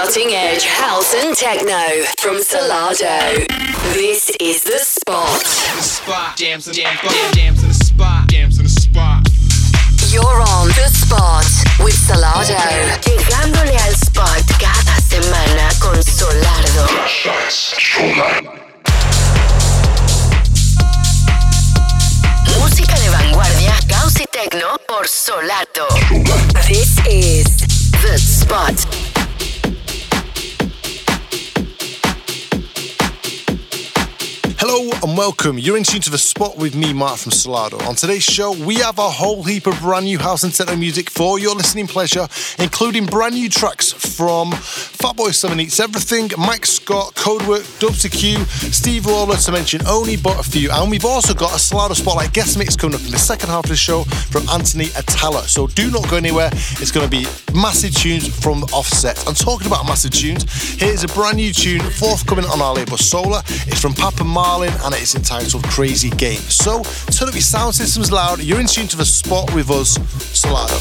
Cutting-edge house and techno from Solardo. This is The Spot. Jams in the spot. You're on The Spot with Solardo. Llegándole al spot cada semana con Solardo. Música de vanguardia, house y techno por Solardo. This is The Spot. Hello and welcome. You're in tune to The Spot with me, Mark from Solardo. On today's show, we have a whole heap of brand new house and techno music for your listening pleasure, including brand new tracks from Fatboy Slim and Eats Everything, Mike Scott, Codework, Dubzik, Steve Lawler, to mention only but a few. And we've also got a Solardo Spotlight guest mix coming up in the second half of the show from Anthony Atala. So do not go anywhere. It's going to be massive tunes from the offset. And talking about massive tunes, here's a brand new tune forthcoming on our label Solar. It's from Papa Mark, and it's entitled Crazy Game. So, turn up your sound systems loud. You're in tune to The Spot with us, Solardo.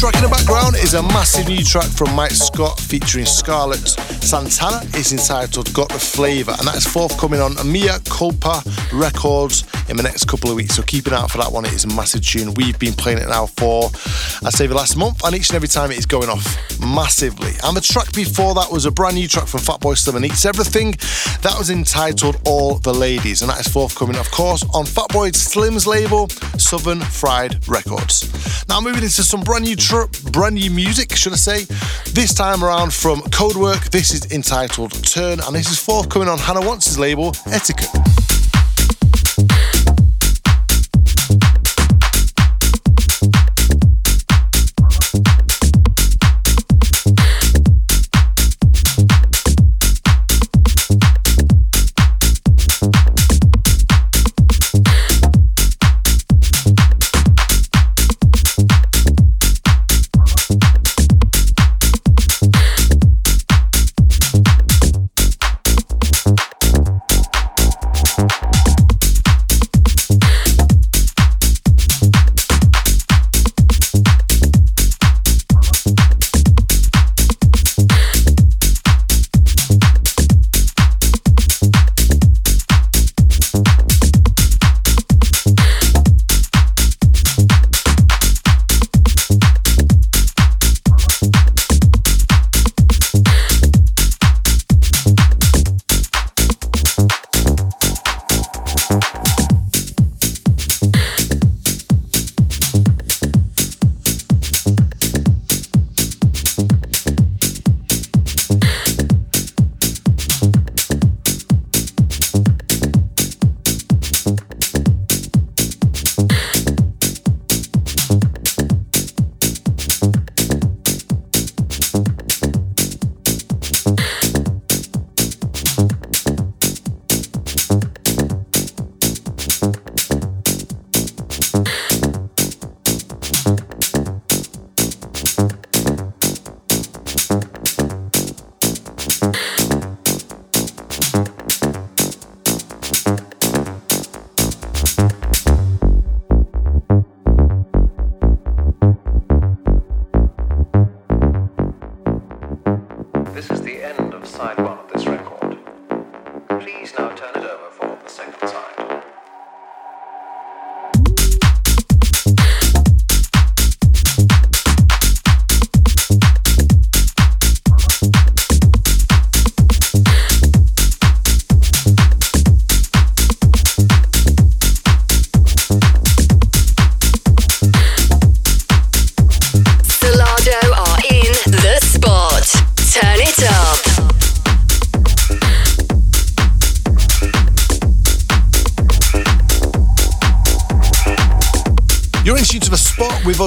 track in the background is a massive new track from Mike Scott featuring Scarlett Santana. It's entitled Got the Flavor, and that's forthcoming on Amia Culpa Records in the next couple of weeks, so keep an eye out for that one. It is a massive tune. We've been playing it now for, I'd say, the last month, and each and every time it is going off massively. And the track before that was a brand new track from Fatboy Slim and Eats Everything. That was entitled All the Ladies, and that is forthcoming, of course, on Fatboy Slim's label, Southern Fried Records. Now moving into some brand new music, should I say, this time around from Codework. This is entitled Turn, and this is forthcoming on Hannah Wants' label, Etiquette.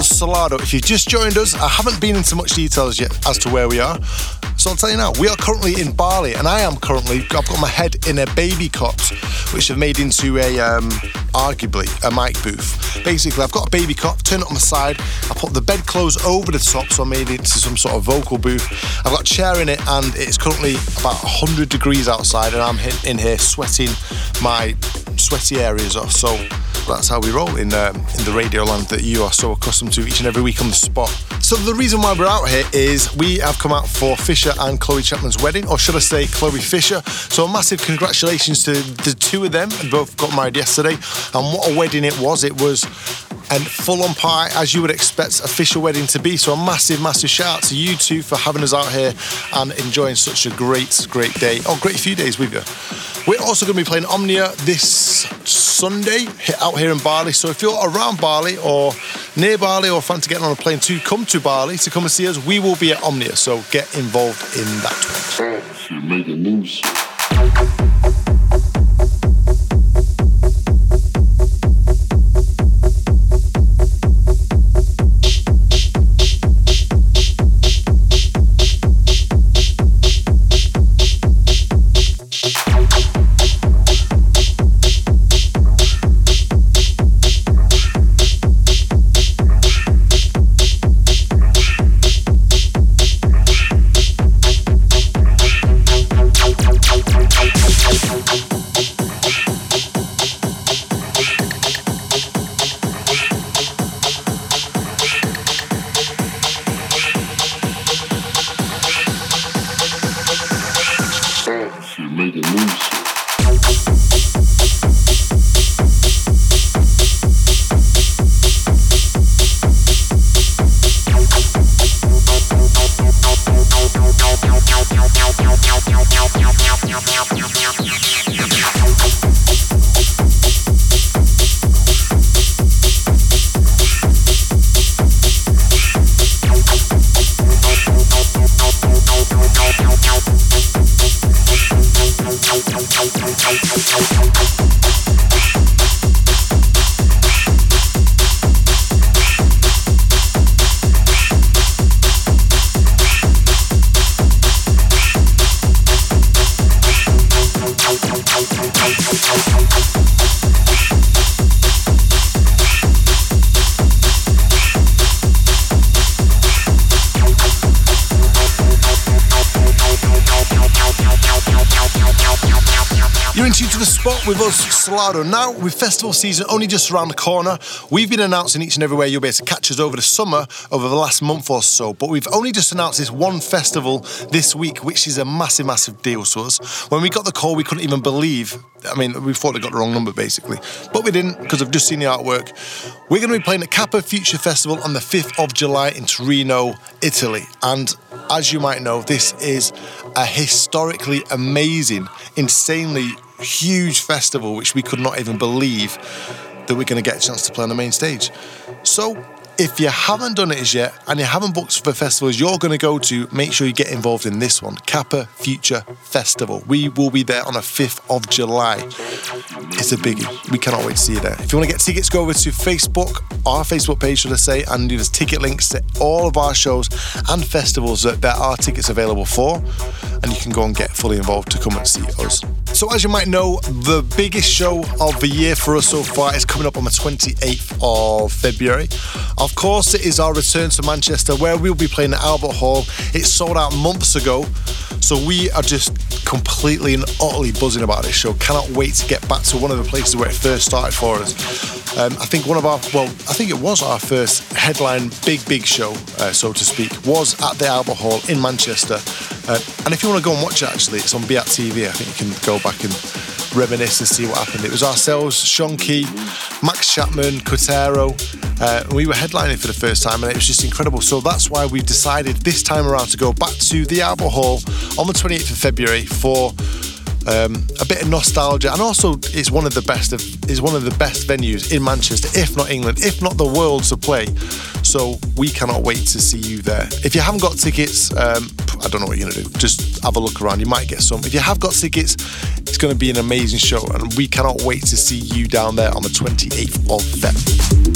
Solardo. If you've just joined us, I haven't been into much details yet as to where we are, so I'll tell you now. We are currently in Bali, and I've got my head in a baby cot, which I've made into a, arguably, a mic booth. Basically, I've got a baby cot, turned it on the side, I put the bedclothes over the top, so I made it into some sort of vocal booth. I've got a chair in it, and it's currently about 100 degrees outside, and I'm in here sweating my sweaty areas off, so that's how we roll in the radio land that you are so accustomed to each and every week on The Spot. So the reason why we're out here is we have come out for Fisher and Chloe Chapman's wedding, or should I say Chloe Fisher. So a massive congratulations to the two of them. They both got married yesterday, and what a wedding it was. It was a full-on party, as you would expect a Fisher wedding to be. So a massive, massive shout out to you two for having us out here and enjoying such a great, great day, or great few days with you. We're also going to be playing Omnia this Sunday out here in Bali, so if you're around Bali or near Bali or fancy getting on a plane to come to Bali to come and see us, we will be at Omnia, so get involved in that one. You're making news. the spot with us, Solardo. Now, with festival season only just around the corner, we've been announcing each and every way you'll be able to catch us over the summer, over the last month or so. But we've only just announced this one festival this week, which is a massive, massive deal to us. When we got the call, we couldn't even believe. I mean, we thought they got the wrong number, basically. But we didn't, because I've just seen the artwork. We're going to be playing at Kappa Future Festival on the 5th of July in Torino, Italy. And as you might know, this is a historically amazing, insanely huge festival, which we could not even believe that we're going to get a chance to play on the main stage. So if you haven't done it as yet, and you haven't booked for festivals you're going to go to, make sure you get involved in this one, Kappa Future Festival. We will be there on the 5th of July. It's a biggie. We cannot wait to see you there. If you want to get tickets, go over to Facebook, our Facebook page, should I say, and there's ticket links to all of our shows and festivals that there are tickets available for, and you can go and get fully involved to come and see us. So as you might know, the biggest show of the year for us so far is coming up on the 28th of February. Of course, it is our return to Manchester, where we'll be playing at Albert Hall. It sold out months ago, so we are just completely and utterly buzzing about this show. Cannot wait to get back to one of the places where it first started for us. I think one of our, well, I think it was our first headline big show, so to speak, was at the Albert Hall in Manchester. And if you want to go and watch it, actually, it's on Biat TV. I think you can go back and reminisce and see what happened. It was ourselves, Sean Key, Max Chapman, Cotero. We were headlining for the first time, and it was just incredible. So that's why we've decided this time around to go back to the Albert Hall on the 28th of February for a bit of nostalgia, and also it's one of the best venues in Manchester, if not England, if not the world, to play. So we cannot wait to see you there. If you haven't got tickets, I don't know what you're gonna do. Just have a look around. You might get some. If you have got tickets, it's gonna be an amazing show, and we cannot wait to see you down there on the 28th of February.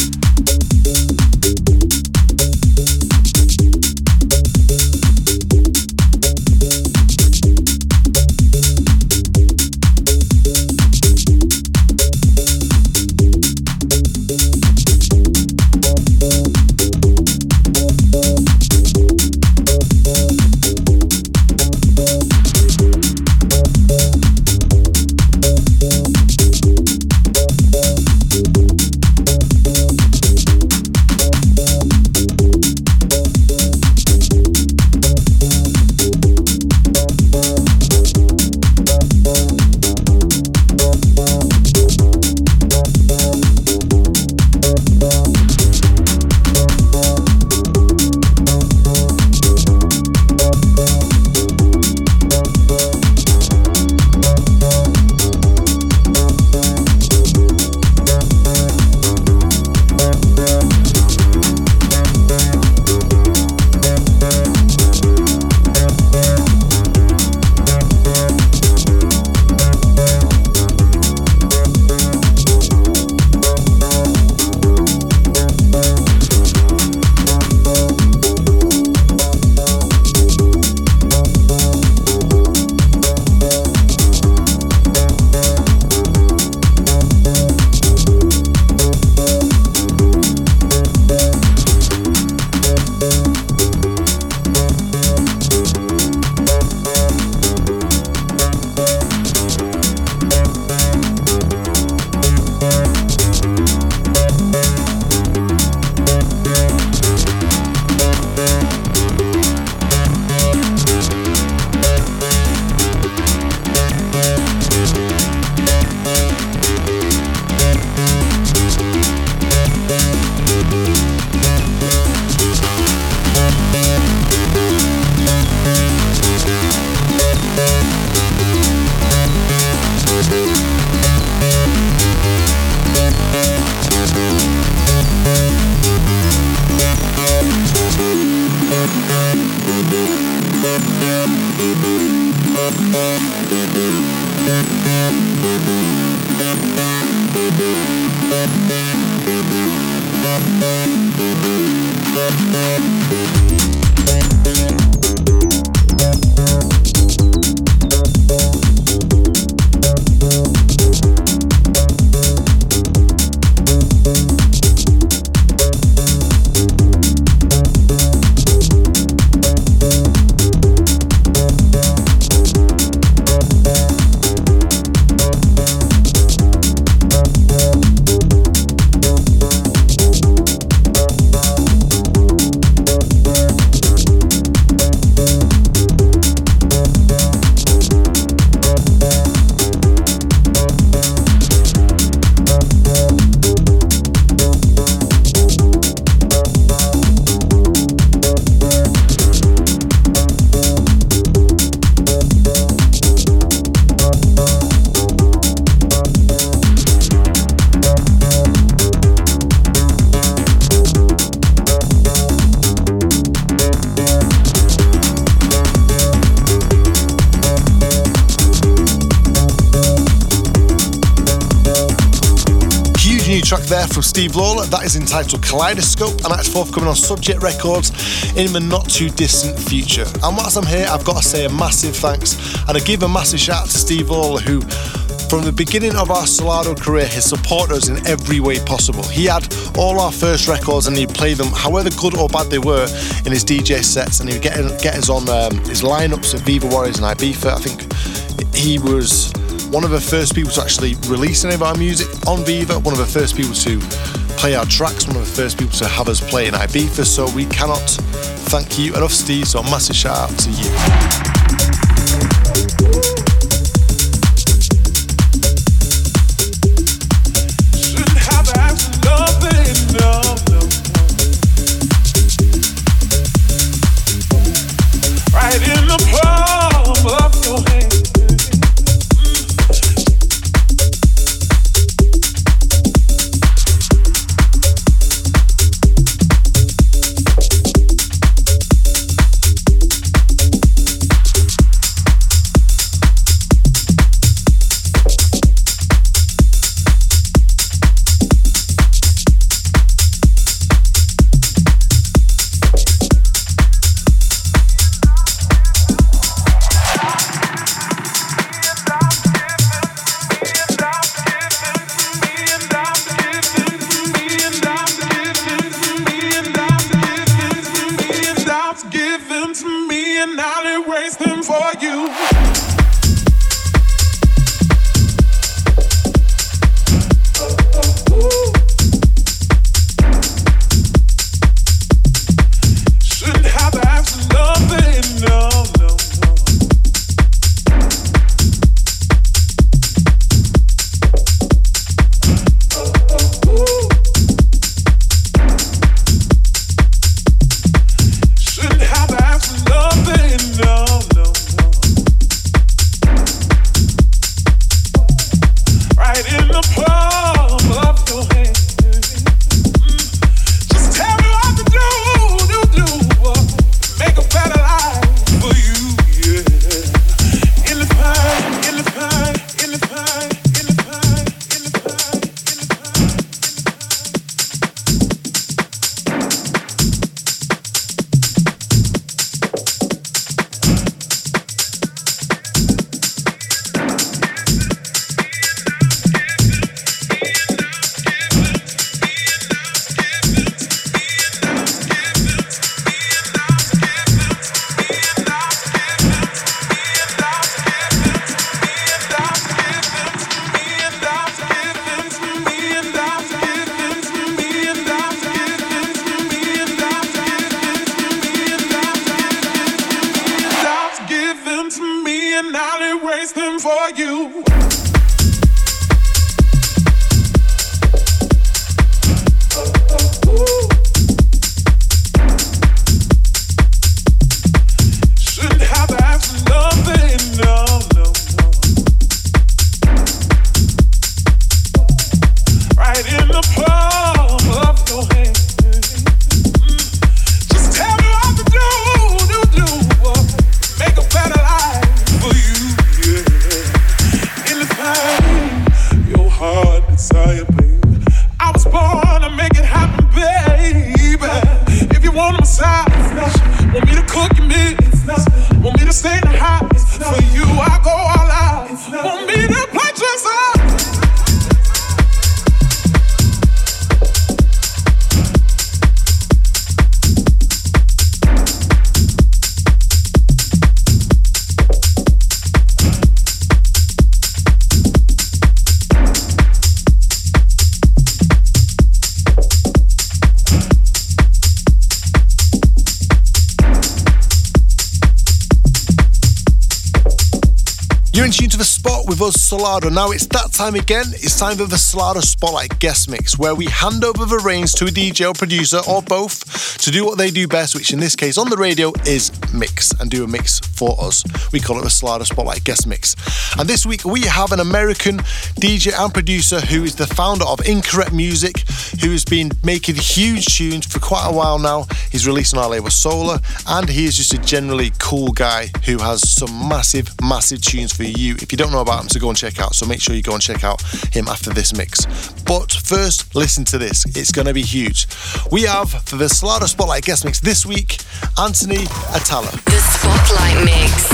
track there from Steve Lawler. That is entitled Kaleidoscope, and that's forthcoming on Subject Records in the not too distant future. And whilst I'm here, I've got to say a massive thanks and I give a massive shout out to Steve Lawler, who from the beginning of our Solardo career has supported us in every way possible. He had all our first records and he'd play them however good or bad they were in his DJ sets, and he would get us on his lineups of Viva Warriors and Ibiza. I think he was one of the first people to actually release any of our music on Viva, one of the first people to play our tracks, one of the first people to have us play in Ibiza, so we cannot thank you enough, Steve, so a massive shout out to you. Solardo. Now it's that time again. It's time for the Solardo Spotlight Guest Mix, where we hand over the reins to a DJ or producer or both to do what they do best, which in this case on the radio is mix and do a mix for us. We call it the Solardo Spotlight Guest Mix. And this week we have an American DJ and producer who is the founder of Incorrect Music, who has been making huge tunes for quite a while now. He's released on our label Solar, and he is just a generally cool guy who has some massive, massive tunes for you. If you don't know about them, so go and check out. So make sure you go and check out him after this mix. But first, listen to this. It's going to be huge. We have, for the Solardo Spotlight Guest Mix this week, Anthony Atala. The Spotlight Mix.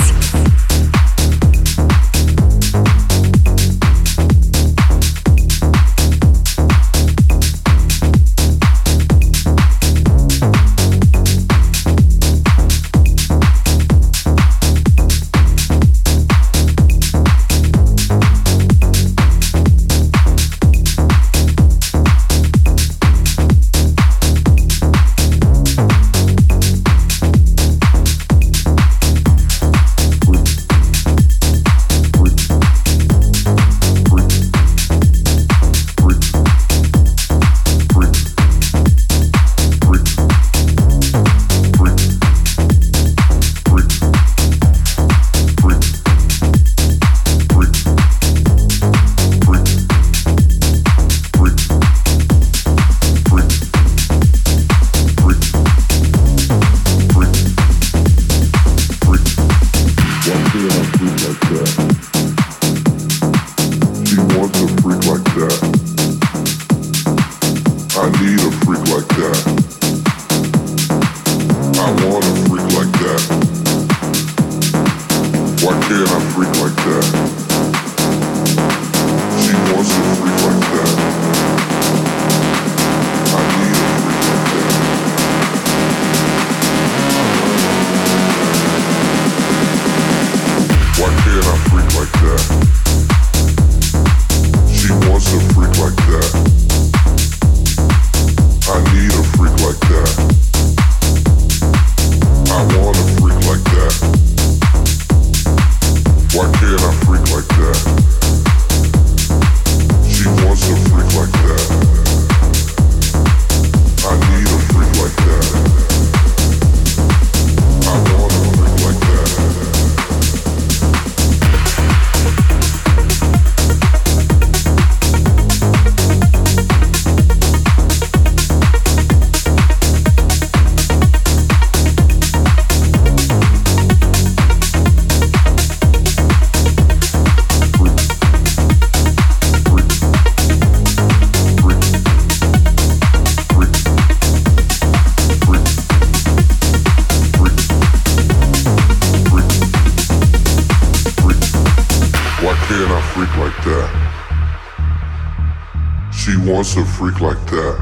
A freak like that.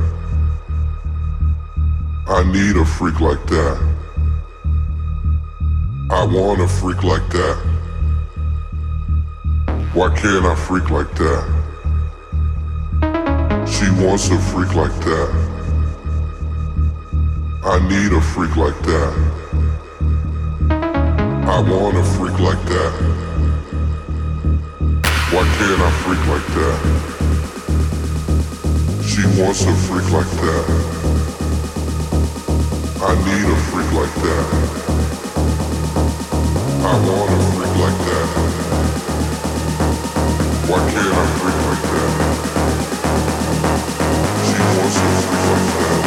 I need a freak like that. I want a freak like that. Why can't I freak like that? She wants a freak like that. I need a freak like that. I want a freak like that. Why can't I freak like that? She wants a freak like that. I need a freak like that. I want a freak like that. Why can't I freak like that? She wants a freak like that.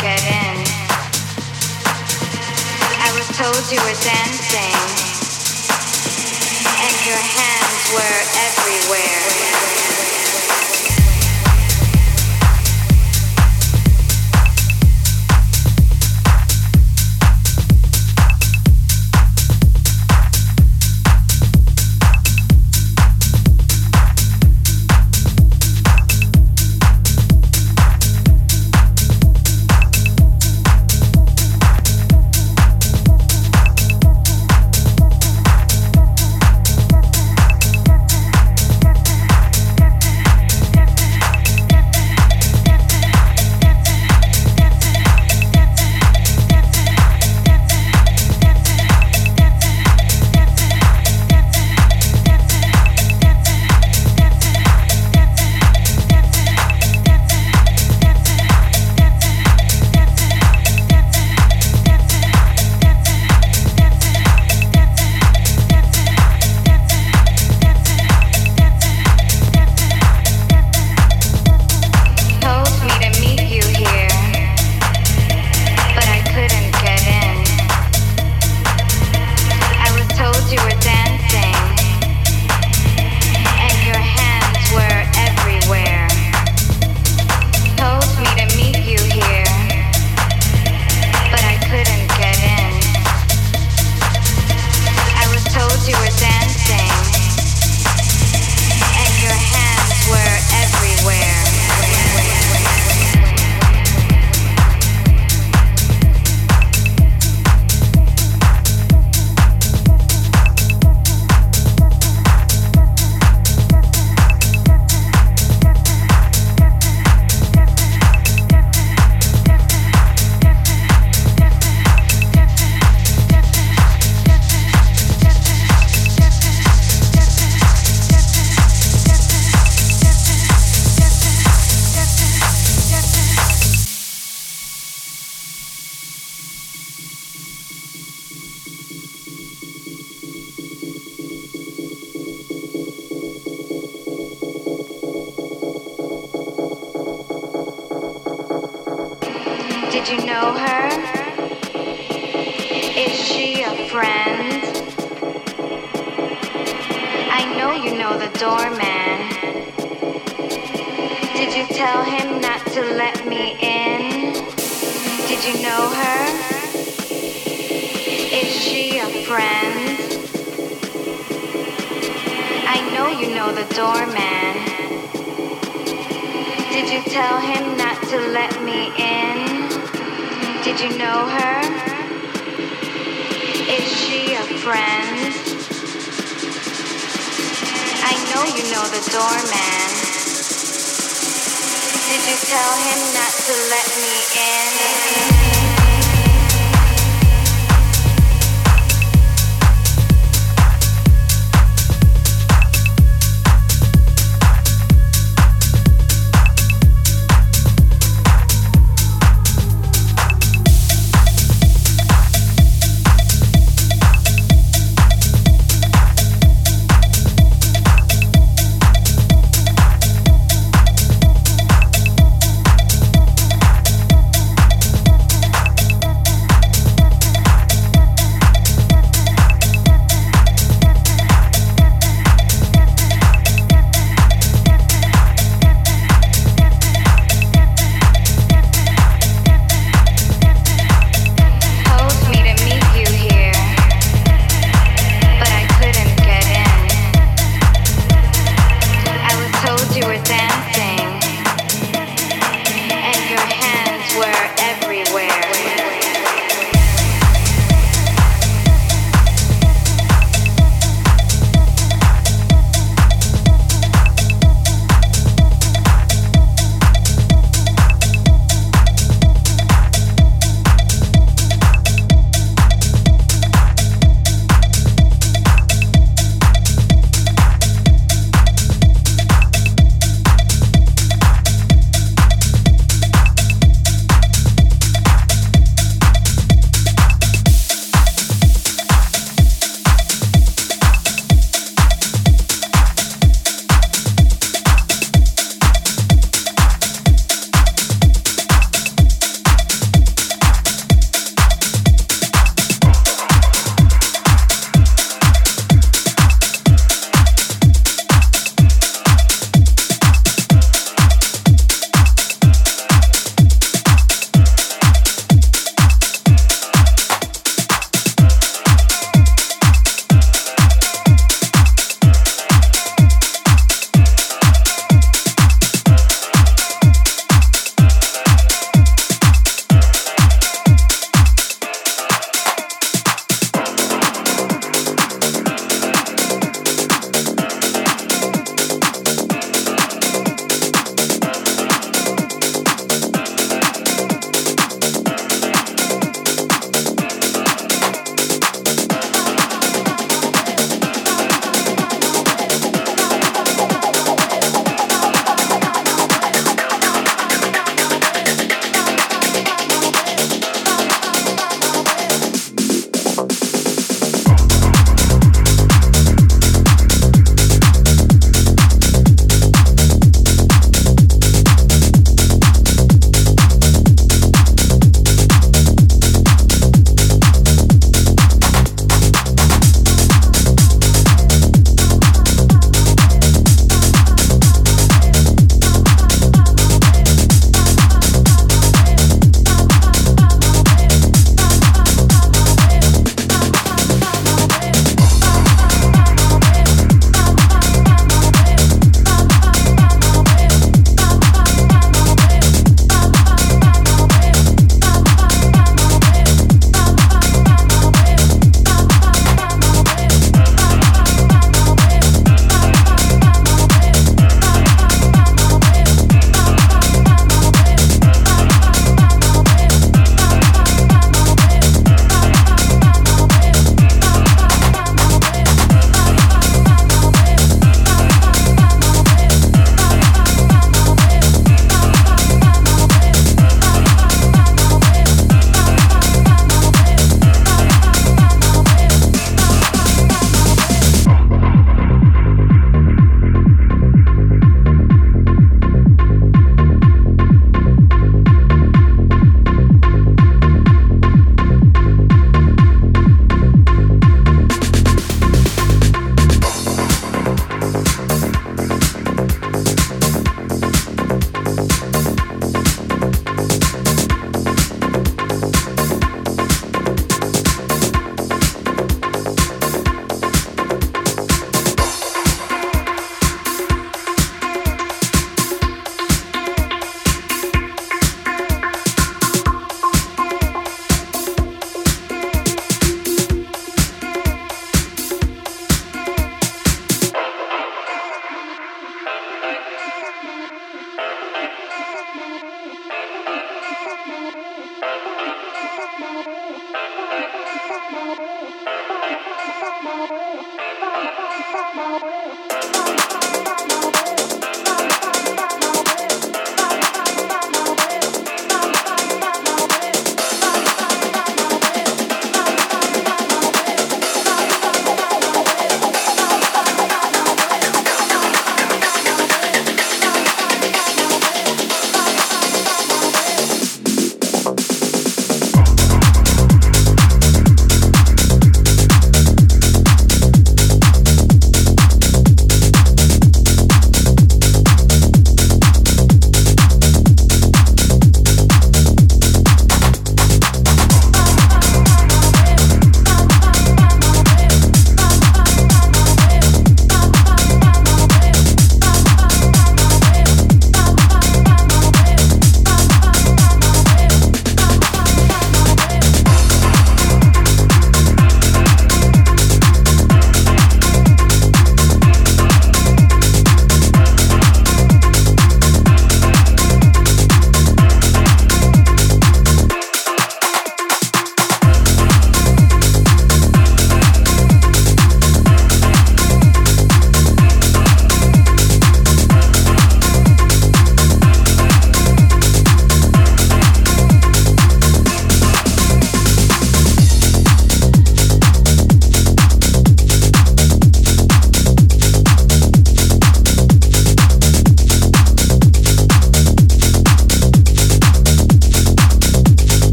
get in. I was told you were dancing, and your hands were everywhere.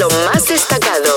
lo más destacado.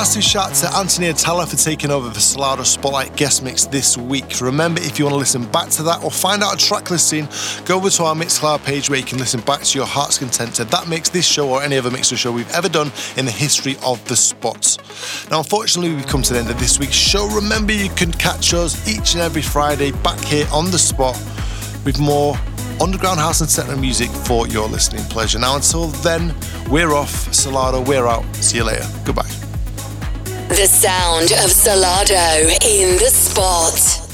Massive shout to Anthony Atala for taking over the Solardo Spotlight guest mix this week. Remember, if you want to listen back to that or find out a track listing, go over to our Mixcloud page where you can listen back to your heart's content to that mix, this show, or any other mixer show we've ever done in the history of The Spot. Now, unfortunately, we've come to the end of this week's show. Remember, you can catch us each and every Friday back here on The Spot with more underground house and techno music for your listening pleasure. Now, until then, we're off. Solardo, we're out. See you later. Goodbye. The sound of Solardo in The Spot.